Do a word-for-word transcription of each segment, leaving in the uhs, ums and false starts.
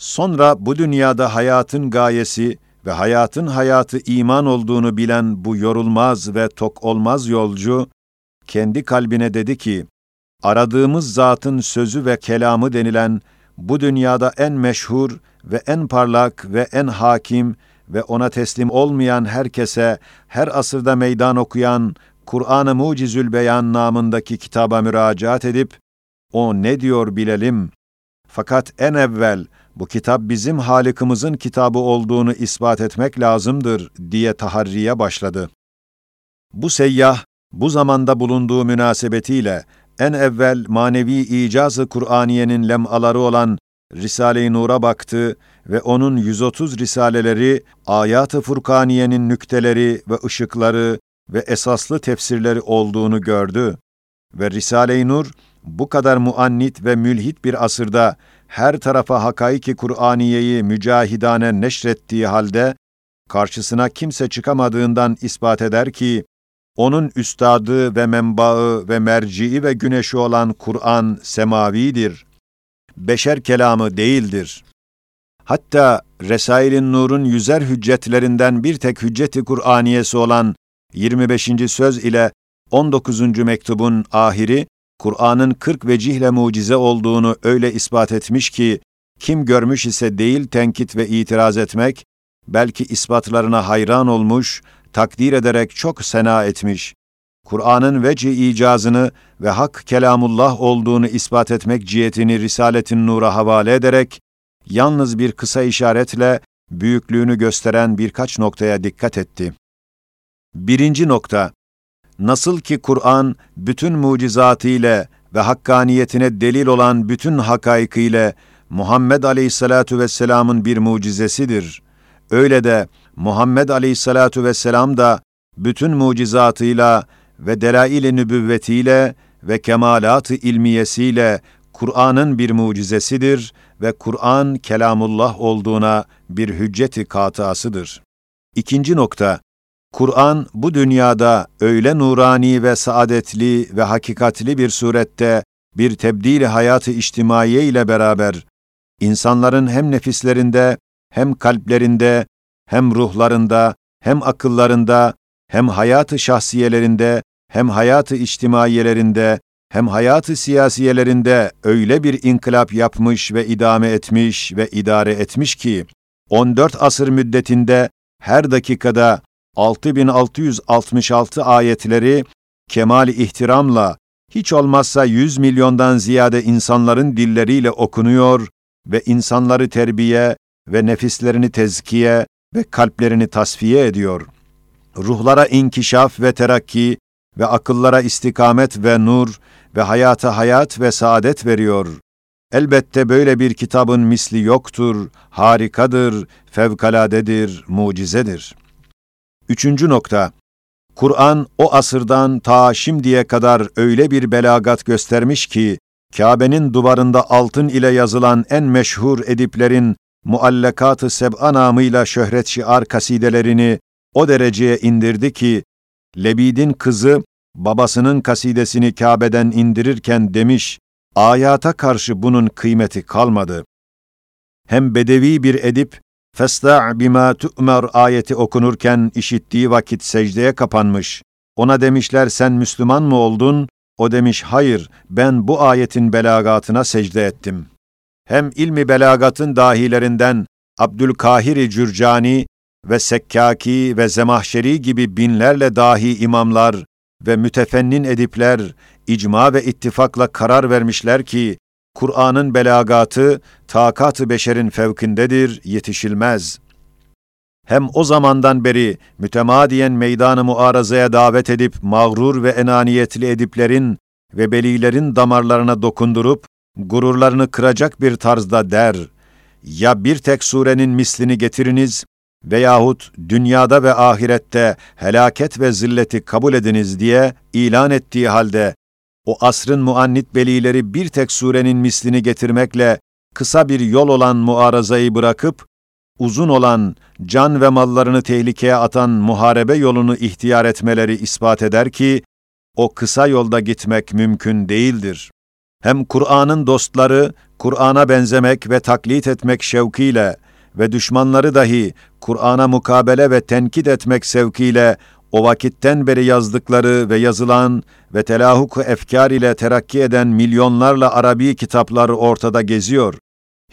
Sonra bu dünyada hayatın gayesi ve hayatın hayatı iman olduğunu bilen bu yorulmaz ve tok olmaz yolcu, kendi kalbine dedi ki, aradığımız zatın sözü ve kelamı denilen bu dünyada en meşhur ve en parlak ve en hakim ve ona teslim olmayan herkese, her asırda meydan okuyan Kur'an-ı Mucizül Beyan namındaki kitaba müracaat edip, o ne diyor bilelim. Fakat en evvel bu kitap bizim Halık'ımızın kitabı olduğunu ispat etmek lazımdır diye taharriye başladı. Bu seyyah, bu zamanda bulunduğu münasebetiyle en evvel manevi icaz-ı Kur'aniyenin lemaları olan Risale-i Nur'a baktı ve onun yüz otuz risaleleri, Ayat-ı Furkaniye'nin nükteleri ve ışıkları ve esaslı tefsirleri olduğunu gördü. Ve Risale-i Nur, bu kadar muannit ve mülhit bir asırda her tarafa hakaiki Kur'aniye'yi mücahidane neşrettiği halde, karşısına kimse çıkamadığından ispat eder ki, onun üstadı ve menbaı ve merci'i ve güneşi olan Kur'an semavidir. Beşer kelamı değildir. Hatta Resail-i Nur'un yüzer hüccetlerinden bir tek hücceti Kur'aniyesi olan yirmi beşinci söz ile on dokuzuncu mektubun ahiri, Kur'an'ın kırk vecihle mucize olduğunu öyle ispat etmiş ki, kim görmüş ise değil tenkit ve itiraz etmek, belki ispatlarına hayran olmuş, takdir ederek çok sena etmiş. Kur'an'ın veci icazını ve hak kelamullah olduğunu ispat etmek cihetini Risale-i Nur'a havale ederek, yalnız bir kısa işaretle büyüklüğünü gösteren birkaç noktaya dikkat etti. Birinci nokta, nasıl ki Kur'an bütün mucizatıyla ve hakkaniyetine delil olan bütün hakaykıyla Muhammed Aleyhisselatu Vesselam'ın bir mucizesidir, öyle de Muhammed Aleyhisselatu Vesselam da bütün mucizatıyla ve delail-i nübüvvetiyle ve kemalat-ı ilmiyesiyle Kur'an'ın bir mucizesidir ve Kur'an kelamullah olduğuna bir hücceti katasıdır. İkinci nokta, Kur'an bu dünyada öyle nurani ve saadetli ve hakikatli bir surette bir tebdil-i hayat-ı içtimaiye ile beraber insanların hem nefislerinde, hem kalplerinde, hem ruhlarında, hem akıllarında, hem hayat-ı şahsiyelerinde, hem hayat-ı içtimaiyelerinde, hem hayat-ı siyasiyelerinde öyle bir inkılap yapmış ve idame etmiş ve idare etmiş ki, on dört asır müddetinde her dakikada altı bin altı yüz altmış altı ayetleri kemal-i ihtiramla, hiç olmazsa yüz milyondan ziyade insanların dilleriyle okunuyor ve insanları terbiye ve nefislerini tezkiye ve kalplerini tasfiye ediyor. Ruhlara inkişaf ve terakki ve akıllara istikamet ve nur ve hayata hayat ve saadet veriyor. Elbette böyle bir kitabın misli yoktur, harikadır, fevkaladedir, mucizedir. Üçüncü nokta, Kur'an o asırdan ta şimdiye kadar öyle bir belagat göstermiş ki, Kâbe'nin duvarında altın ile yazılan en meşhur ediplerin Muallakat-ı Seb'a namıyla şöhret şiar kasidelerini o dereceye indirdi ki, Lebid'in kızı babasının kasidesini Kâbe'den indirirken demiş, ayata karşı bunun kıymeti kalmadı. Hem bedevi bir edip, "Festa' bima tu'mer" ayeti okunurken işittiği vakit secdeye kapanmış. Ona demişler, sen Müslüman mı oldun? O demiş, hayır, ben bu ayetin belagatına secde ettim. Hem ilmi belagatın dahilerinden Abdülkahir-i Cürcani ve Sekkaki ve Zemahşeri gibi binlerle dahi imamlar ve mütefennin edipler icma ve ittifakla karar vermişler ki, Kur'an'ın belagatı, takat-ı beşerin fevkindedir, yetişilmez. Hem o zamandan beri mütemadiyen meydan-ı muarazaya davet edip, mağrur ve enaniyetli ediplerin ve belilerin damarlarına dokundurup, gururlarını kıracak bir tarzda der, ya bir tek surenin mislini getiriniz veyahut dünyada ve ahirette helaket ve zilleti kabul ediniz diye ilan ettiği halde, o asrın muannit belileri bir tek surenin mislini getirmekle kısa bir yol olan muarazayı bırakıp, uzun olan, can ve mallarını tehlikeye atan muharebe yolunu ihtiyar etmeleri ispat eder ki, o kısa yolda gitmek mümkün değildir. hem Kur'an'ın dostları Kur'an'a benzemek ve taklit etmek şevkiyle ve düşmanları dahi Kur'an'a mukabele ve tenkit etmek sevkiyle o vakitten beri yazdıkları ve yazılan ve telahuk-u efkar ile terakki eden milyonlarla Arabi kitaplar ortada geziyor.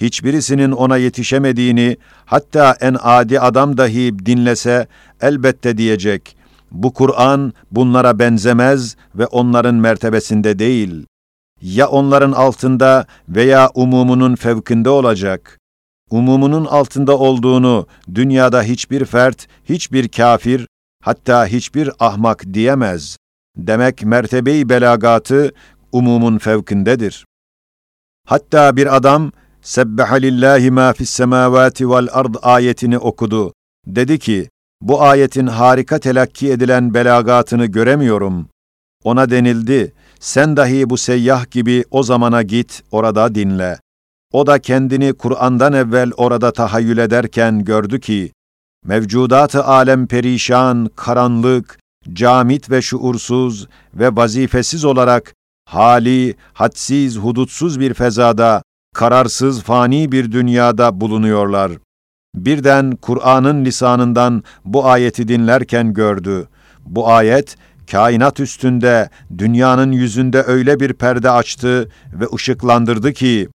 Hiçbirisinin ona yetişemediğini hatta en adi adam dahi dinlese elbette diyecek, bu Kur'an bunlara benzemez ve onların mertebesinde değil. Ya onların altında veya umumunun fevkinde olacak. Umumunun altında olduğunu dünyada hiçbir fert, hiçbir kafir, hatta hiçbir ahmak diyemez. Demek mertebe-i belagatı umumun fevkindedir. Hatta bir adam "Sebbaha lillahi ma fis semavati vel ard" ayetini okudu. Dedi ki, bu ayetin harika telakki edilen belagatını göremiyorum. Ona denildi, sen dahi bu seyyah gibi o zamana git, orada dinle. O da kendini Kur'an'dan evvel orada tahayyül ederken gördü ki, mevcudat-ı alem perişan, karanlık, camit ve şuursuz ve vazifesiz olarak hali, hadsiz, hudutsuz bir fezada, kararsız, fani bir dünyada bulunuyorlar. Birden Kur'an'ın lisanından bu ayeti dinlerken gördü. Bu ayet, kainat üstünde, dünyanın yüzünde öyle bir perde açtı ve ışıklandırdı ki,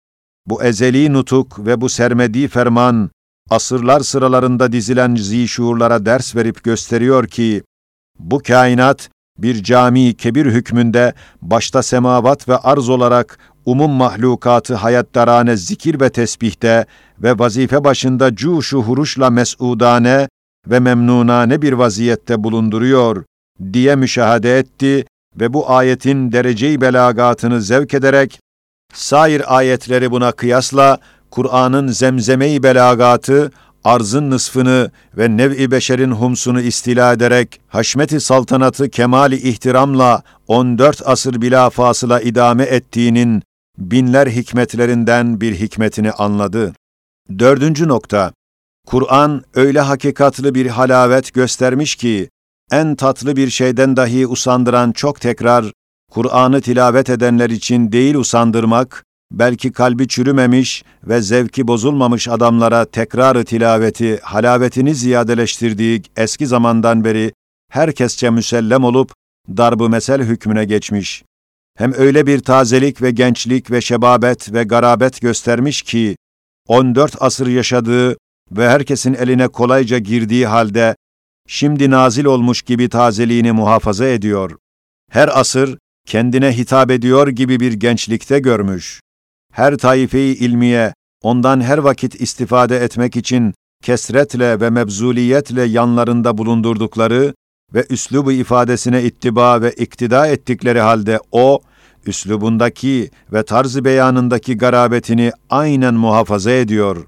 bu ezeli nutuk ve bu sermedi ferman, asırlar sıralarında dizilen zişuurlara ders verip gösteriyor ki, bu kainat bir cami kebir hükmünde başta semavat ve arz olarak umum mahlukatı hayattarane zikir ve tesbihte ve vazife başında cuşu huruşla mes'udane ve memnunane bir vaziyette bulunduruyor diye müşahede etti ve bu ayetin derece-i belagatını zevk ederek, sair ayetleri buna kıyasla, Kur'an'ın zemzeme-i belagatı, arzın nısfını ve nev-i beşerin humsunu istila ederek, haşmet-i saltanatı kemal-i ihtiramla on dört asır bila fasıla idame ettiğinin binler hikmetlerinden bir hikmetini anladı. Dördüncü nokta, Kur'an öyle hakikatlı bir halavet göstermiş ki, en tatlı bir şeyden dahi usandıran çok tekrar, Kur'an'ı tilavet edenler için değil usandırmak, belki kalbi çürümemiş ve zevki bozulmamış adamlara tekrar-ı tilaveti, halavetini ziyadeleştirdiği eski zamandan beri herkesçe müsellem olup darb-ı mesel hükmüne geçmiş. Hem öyle bir tazelik ve gençlik ve şebabet ve garabet göstermiş ki, on dört asır yaşadığı ve herkesin eline kolayca girdiği halde, şimdi nazil olmuş gibi tazeliğini muhafaza ediyor. Her asır, kendine hitap ediyor gibi bir gençlikte görmüş. Her taife-i ilmiye, ondan her vakit istifade etmek için kesretle ve mebzuliyetle yanlarında bulundurdukları ve üslubu ifadesine ittiba ve iktida ettikleri halde o, üslubundaki ve tarzı beyanındaki garabetini aynen muhafaza ediyor.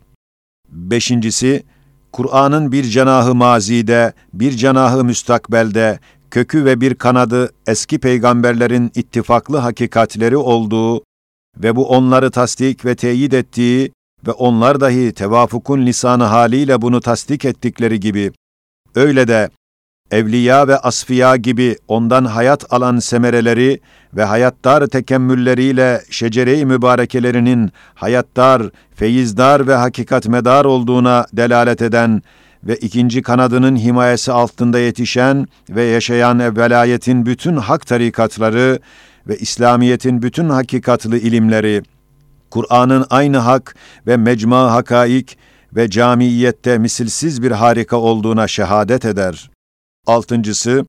Beşincisi, Kur'an'ın bir cenahı mazide, bir cenahı müstakbelde, kökü ve bir kanadı eski peygamberlerin ittifaklı hakikatleri olduğu ve bu onları tasdik ve teyit ettiği ve onlar dahi tevafukun lisanı haliyle bunu tasdik ettikleri gibi, öyle de evliya ve asfiya gibi ondan hayat alan semereleri ve hayattar tekemmülleriyle şecere-i mübarekelerinin hayattar, feyizdar ve hakikatmedar olduğuna delalet eden ve ikinci kanadının himayesi altında yetişen ve yaşayan velayetin bütün hak tarikatları ve İslamiyet'in bütün hakikatlı ilimleri, Kur'an'ın aynı hak ve mecma hakaik ve camiyette misilsiz bir harika olduğuna şehadet eder. Altıncısı,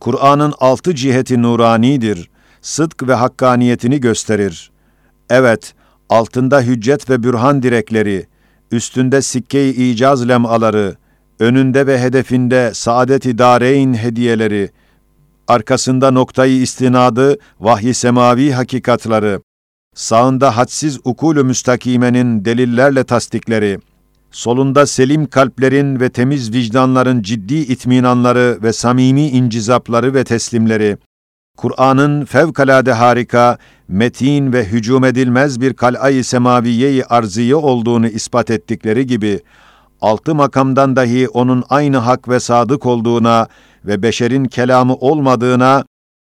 Kur'an'ın altı ciheti nuranidir, sıdk ve hakkaniyetini gösterir. Evet, altında hüccet ve bürhan direkleri, üstünde sikke-i icaz lemaları, önünde ve hedefinde saadet-i dareyn hediyeleri, arkasında noktayı istinadı, vahyi semavi hakikatları, sağında hadsiz ukul-ü müstakimenin delillerle tasdikleri, solunda selim kalplerin ve temiz vicdanların ciddi itminanları ve samimi incizapları ve teslimleri, Kur'an'ın fevkalade harika, metin ve hücum edilmez bir kal'a-i semaviye-i arziye olduğunu ispat ettikleri gibi, altı makamdan dahi onun aynı hak ve sadık olduğuna ve beşerin kelamı olmadığına,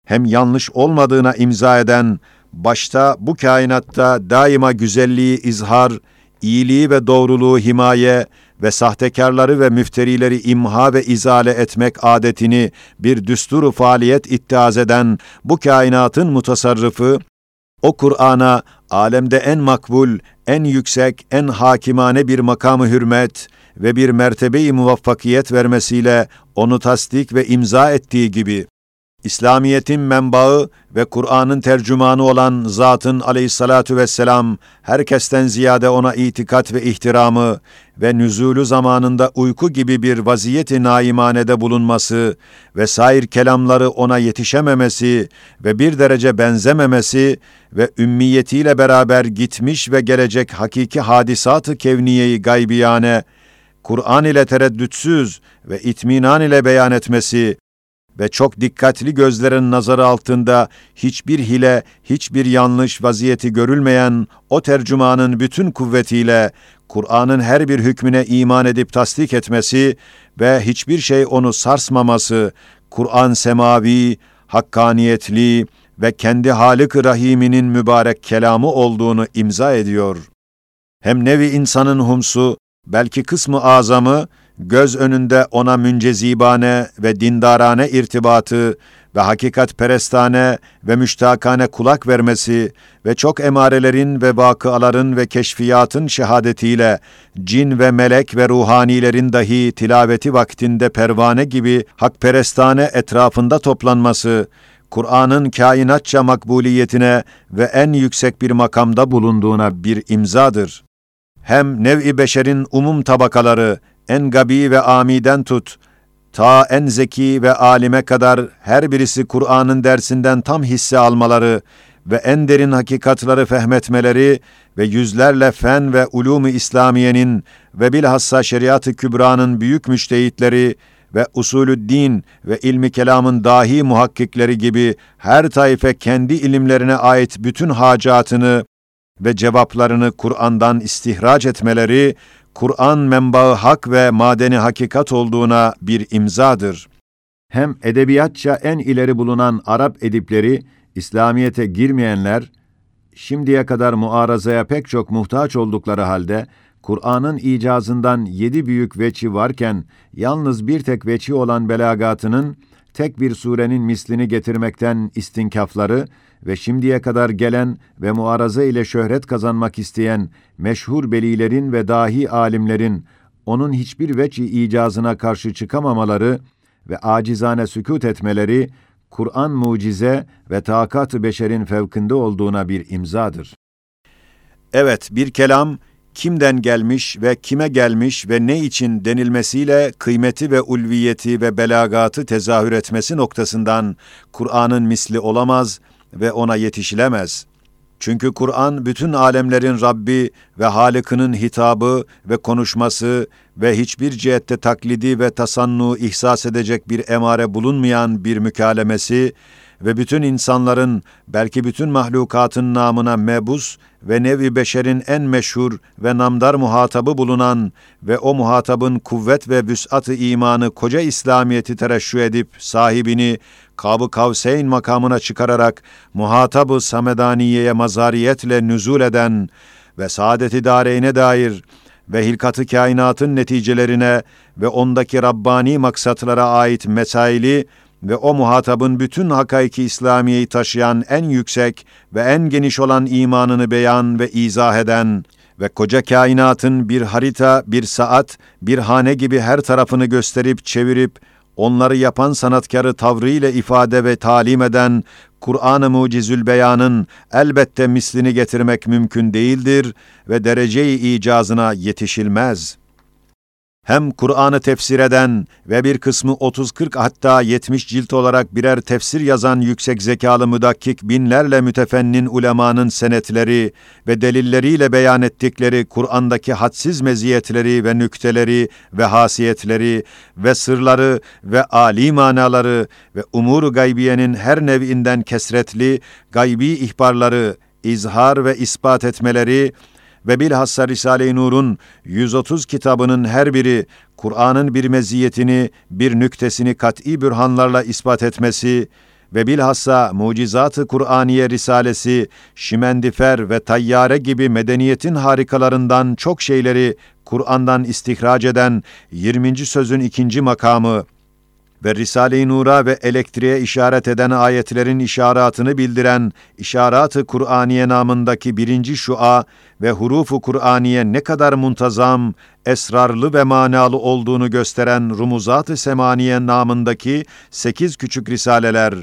hem yanlış olmadığına imza eden, başta bu kainatta daima güzelliği izhar, iyiliği ve doğruluğu himaye ve sahtekarları ve müfterileri imha ve izale etmek adetini bir düsturu faaliyet ittihaz eden bu kainatın mutasarrıfı, o Kur'an'a alemde en makbul, en yüksek, en hakimane bir makamı hürmet ve bir mertebe-i muvaffakiyet vermesiyle onu tasdik ve imza ettiği gibi, İslamiyet'in menbaı ve Kur'an'ın tercümanı olan zatın aleyhissalatu vesselam, herkesten ziyade ona itikat ve ihtiramı ve nüzulü zamanında uyku gibi bir vaziyeti naimanede bulunması ve sair kelamları ona yetişememesi ve bir derece benzememesi ve ümmiyetiyle beraber gitmiş ve gelecek hakiki hadisat-ı kevniyeyi gaybiyane, Kur'an ile tereddütsüz ve itminan ile beyan etmesi ve çok dikkatli gözlerin nazarı altında hiçbir hile, hiçbir yanlış vaziyeti görülmeyen o tercümanın bütün kuvvetiyle Kur'an'ın her bir hükmüne iman edip tasdik etmesi ve hiçbir şey onu sarsmaması, Kur'an semavi, hakkaniyetli ve kendi Halik-i Rahim'inin mübarek kelamı olduğunu imza ediyor. Hem nevi insanın humsu, belki kısmı azamı, göz önünde ona müncezibane ve dindarane irtibatı ve hakikatperestane ve müştakane kulak vermesi ve çok emarelerin ve vakıaların ve keşfiyatın şehadetiyle cin ve melek ve ruhanilerin dahi tilaveti vaktinde pervane gibi hakperestane etrafında toplanması, Kur'an'ın kainatça makbuliyetine ve en yüksek bir makamda bulunduğuna bir imzadır. Hem nev-i beşerin umum tabakaları, en gabi ve amiden tut, ta en zeki ve alime kadar her birisi Kur'an'ın dersinden tam hisse almaları ve en derin hakikatları fehmetmeleri ve yüzlerle fen ve ulûm-i İslamiye'nin ve bilhassa şeriat-ı kübra'nın büyük müçtehitleri ve usulü'd-din ve ilmi kelamın dahi muhakkikleri gibi her taife kendi ilimlerine ait bütün hacatını ve cevaplarını Kur'an'dan istihraç etmeleri, Kur'an menbaı hak ve madeni hakikat olduğuna bir imzadır. Hem edebiyatça en ileri bulunan Arap edipleri, İslamiyet'e girmeyenler, şimdiye kadar muarazaya pek çok muhtaç oldukları halde, Kur'an'ın icazından yedi büyük veçi varken, yalnız bir tek veçi olan belagatının, tek bir surenin mislini getirmekten istinkafları ve şimdiye kadar gelen ve muaraza ile şöhret kazanmak isteyen meşhur belilerin ve dahi alimlerin onun hiçbir veçi icazına karşı çıkamamaları ve acizane sükût etmeleri, Kur'an mucize ve takat-ı beşerin fevkinde olduğuna bir imzadır. Evet, bir kelam, kimden gelmiş ve kime gelmiş ve ne için denilmesiyle kıymeti ve ulviyeti ve belagatı tezahür etmesi noktasından Kur'an'ın misli olamaz ve ona yetişilemez. Çünkü Kur'an bütün alemlerin Rabbi ve Halık'ının hitabı ve konuşması ve hiçbir cihette taklidi ve tasannu ihsas edecek bir emare bulunmayan bir mükalemesi ve bütün insanların, belki bütün mahlukatın namına mebus ve nevi beşerin en meşhur ve namdar muhatabı bulunan ve o muhatabın kuvvet ve vüs'at-ı imanı koca İslamiyet'i tereşşü edip sahibini Kab-ı Kavseyn makamına çıkararak muhatab-ı Samedaniye'ye mazariyetle nüzul eden ve saadet-i dareyne dair ve hilkat-ı kainatın neticelerine ve ondaki Rabbani maksatlara ait mesaili ve o muhatabın bütün hakaiki İslamiye'yi taşıyan en yüksek ve en geniş olan imanını beyan ve izah eden ve koca kainatın bir harita, bir saat, bir hane gibi her tarafını gösterip çevirip, onları yapan sanatkarı tavrıyla ifade ve talim eden Kur'an-ı Mucizül Beyan'ın elbette mislini getirmek mümkün değildir ve derece-i icazına yetişilmez. Hem Kur'an'ı tefsir eden ve bir kısmı otuz kırk hatta yetmiş cilt olarak birer tefsir yazan yüksek zekalı müdakkik binlerle mütefennin ulemanın senetleri ve delilleriyle beyan ettikleri Kur'an'daki hadsiz meziyetleri ve nükteleri ve hasiyetleri ve sırları ve âli manaları ve umur-u gaybiyenin her nevinden kesretli gaybi ihbarları, izhar ve ispat etmeleri ve bilhassa Risale-i Nur'un yüz otuz kitabının her biri Kur'an'ın bir meziyetini, bir nüktesini kat'î bürhanlarla ispat etmesi ve bilhassa Mucizat-ı Kur'aniye Risalesi, Şimendifer ve Tayyare gibi medeniyetin harikalarından çok şeyleri Kur'an'dan istihraç eden yirminci sözün ikinci makamı ve Risale-i Nur'a ve elektriğe işaret eden ayetlerin işaratını bildiren İşarat-ı Kur'aniye namındaki birinci şua ve huruf-u Kur'aniye ne kadar muntazam, esrarlı ve manalı olduğunu gösteren Rumuzat-ı Semaniye namındaki sekiz küçük risaleler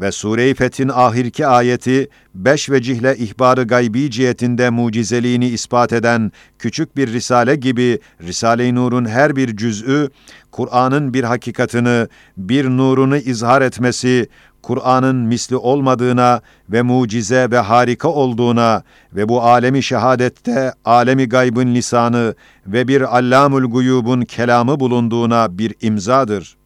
ve Sure-i Fethin ahirki ayeti, beş vecihle ihbar-ı gaybi cihetinde mucizeliğini ispat eden küçük bir risale gibi Risale-i Nur'un her bir cüz'ü, Kur'an'ın bir hakikatını, bir nurunu izhar etmesi, Kur'an'ın misli olmadığına ve mucize ve harika olduğuna ve bu alemi şehadette alemi gaybın lisanı ve bir allamul guyubun kelamı bulunduğuna bir imzadır.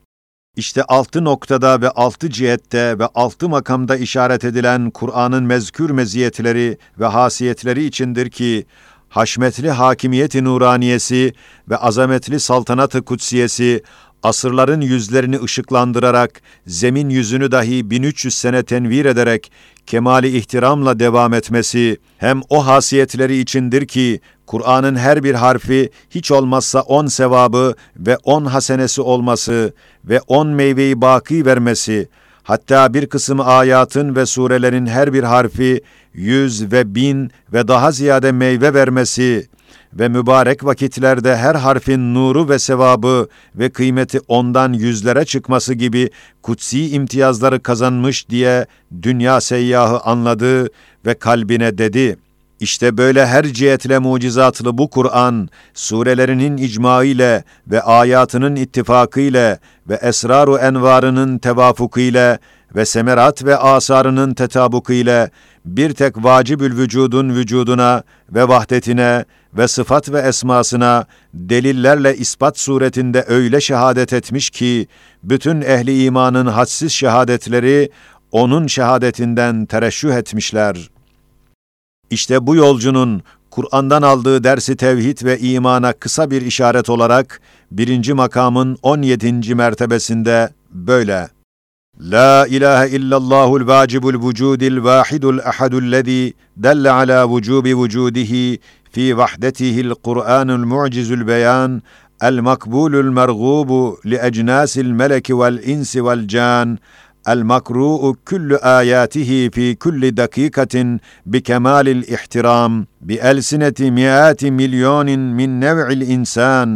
İşte altı noktada ve altı cihette ve altı makamda işaret edilen Kur'an'ın mezkür meziyetleri ve hasiyetleri içindir ki, haşmetli hakimiyet-i nuraniyesi ve azametli saltanat-ı kutsiyesi, asırların yüzlerini ışıklandırarak, zemin yüzünü dahi bin üç yüz sene tenvir ederek, kemali ihtiramla devam etmesi, hem o hasiyetleri içindir ki, Kur'an'ın her bir harfi hiç olmazsa on sevabı ve on hasenesi olması ve on meyveyi baki vermesi, hatta bir kısım ayatın ve surelerin her bir harfi yüz ve bin ve daha ziyade meyve vermesi ve mübarek vakitlerde her harfin nuru ve sevabı ve kıymeti ondan yüzlere çıkması gibi kutsi imtiyazları kazanmış diye dünya seyyahı anladı ve kalbine dedi: İşte böyle her cihetle mucizatlı bu Kur'an, surelerinin icma ile ve ayatının ittifakı ile ve esrar-ı envarının tevafuku ile ve semerat ve asarının tetabuku ile bir tek vacibül vücudun vücuduna ve vahdetine ve sıfat ve esmasına delillerle ispat suretinde öyle şehadet etmiş ki, bütün ehli imanın hadsiz şehadetleri onun şehadetinden tereşüh etmişler. İşte bu yolcunun Kur'an'dan aldığı dersi tevhid ve imana kısa bir işaret olarak birinci makamın on yedinci mertebesinde böyle: La ilahe illallahul vacibul vücudil vahidul ahadullezî delle ala vücubi vücudihi fi vahdetihil Kur'anul mu'cizul beyan el makbulul mergubu li ecnasil meleki vel insi vel can الْمَقْرُوءُ كُلُّ آيَاتِهِ فِي كُلِّ دَقِيقَةٍ بِكَمَالِ الْإِحْتِرَامِ بِأَلْسِنَةِ مِئَاتِ مِلْيُونٍ مِنْ نَوْعِ الْإِنْسَانِ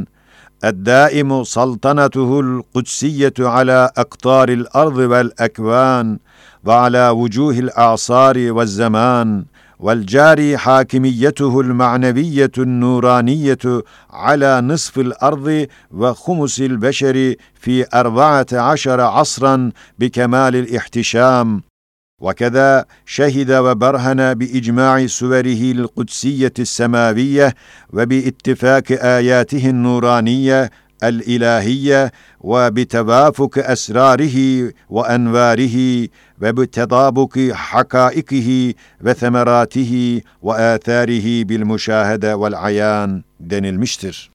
الدَّائِمُ سَلْطَنَتُهُ الْقُدْسِيَّةُ عَلَى أَقْطَارِ الْأَرْضِ وَالْأَكْوَانِ وَعَلَى وُجُوهِ الْأَعْصَارِ وَالزَّمَانِ وَالْجَارِ حَاكِمِيَّتُهُ الْمَعْنَوِيَّةُ النُّورَانِيَّةُ عَلَى نِصْفِ الْأَرْضِ وَخُمُسِ الْبَشَرِ فِي أَرْبَعَةِ عَشَرَ عَصْرًا بِكَمَالِ الْإِحْتِشَامِ وكذا شهد وبرهن بإجماع سوره القدسية السماوية وباتفاق آياته النورانية الإلهية وبتوافق أسراره وأنواره وبتطابق حقائقه وثمراته وآثاره بالمشاهدة والعيان denilmiştir.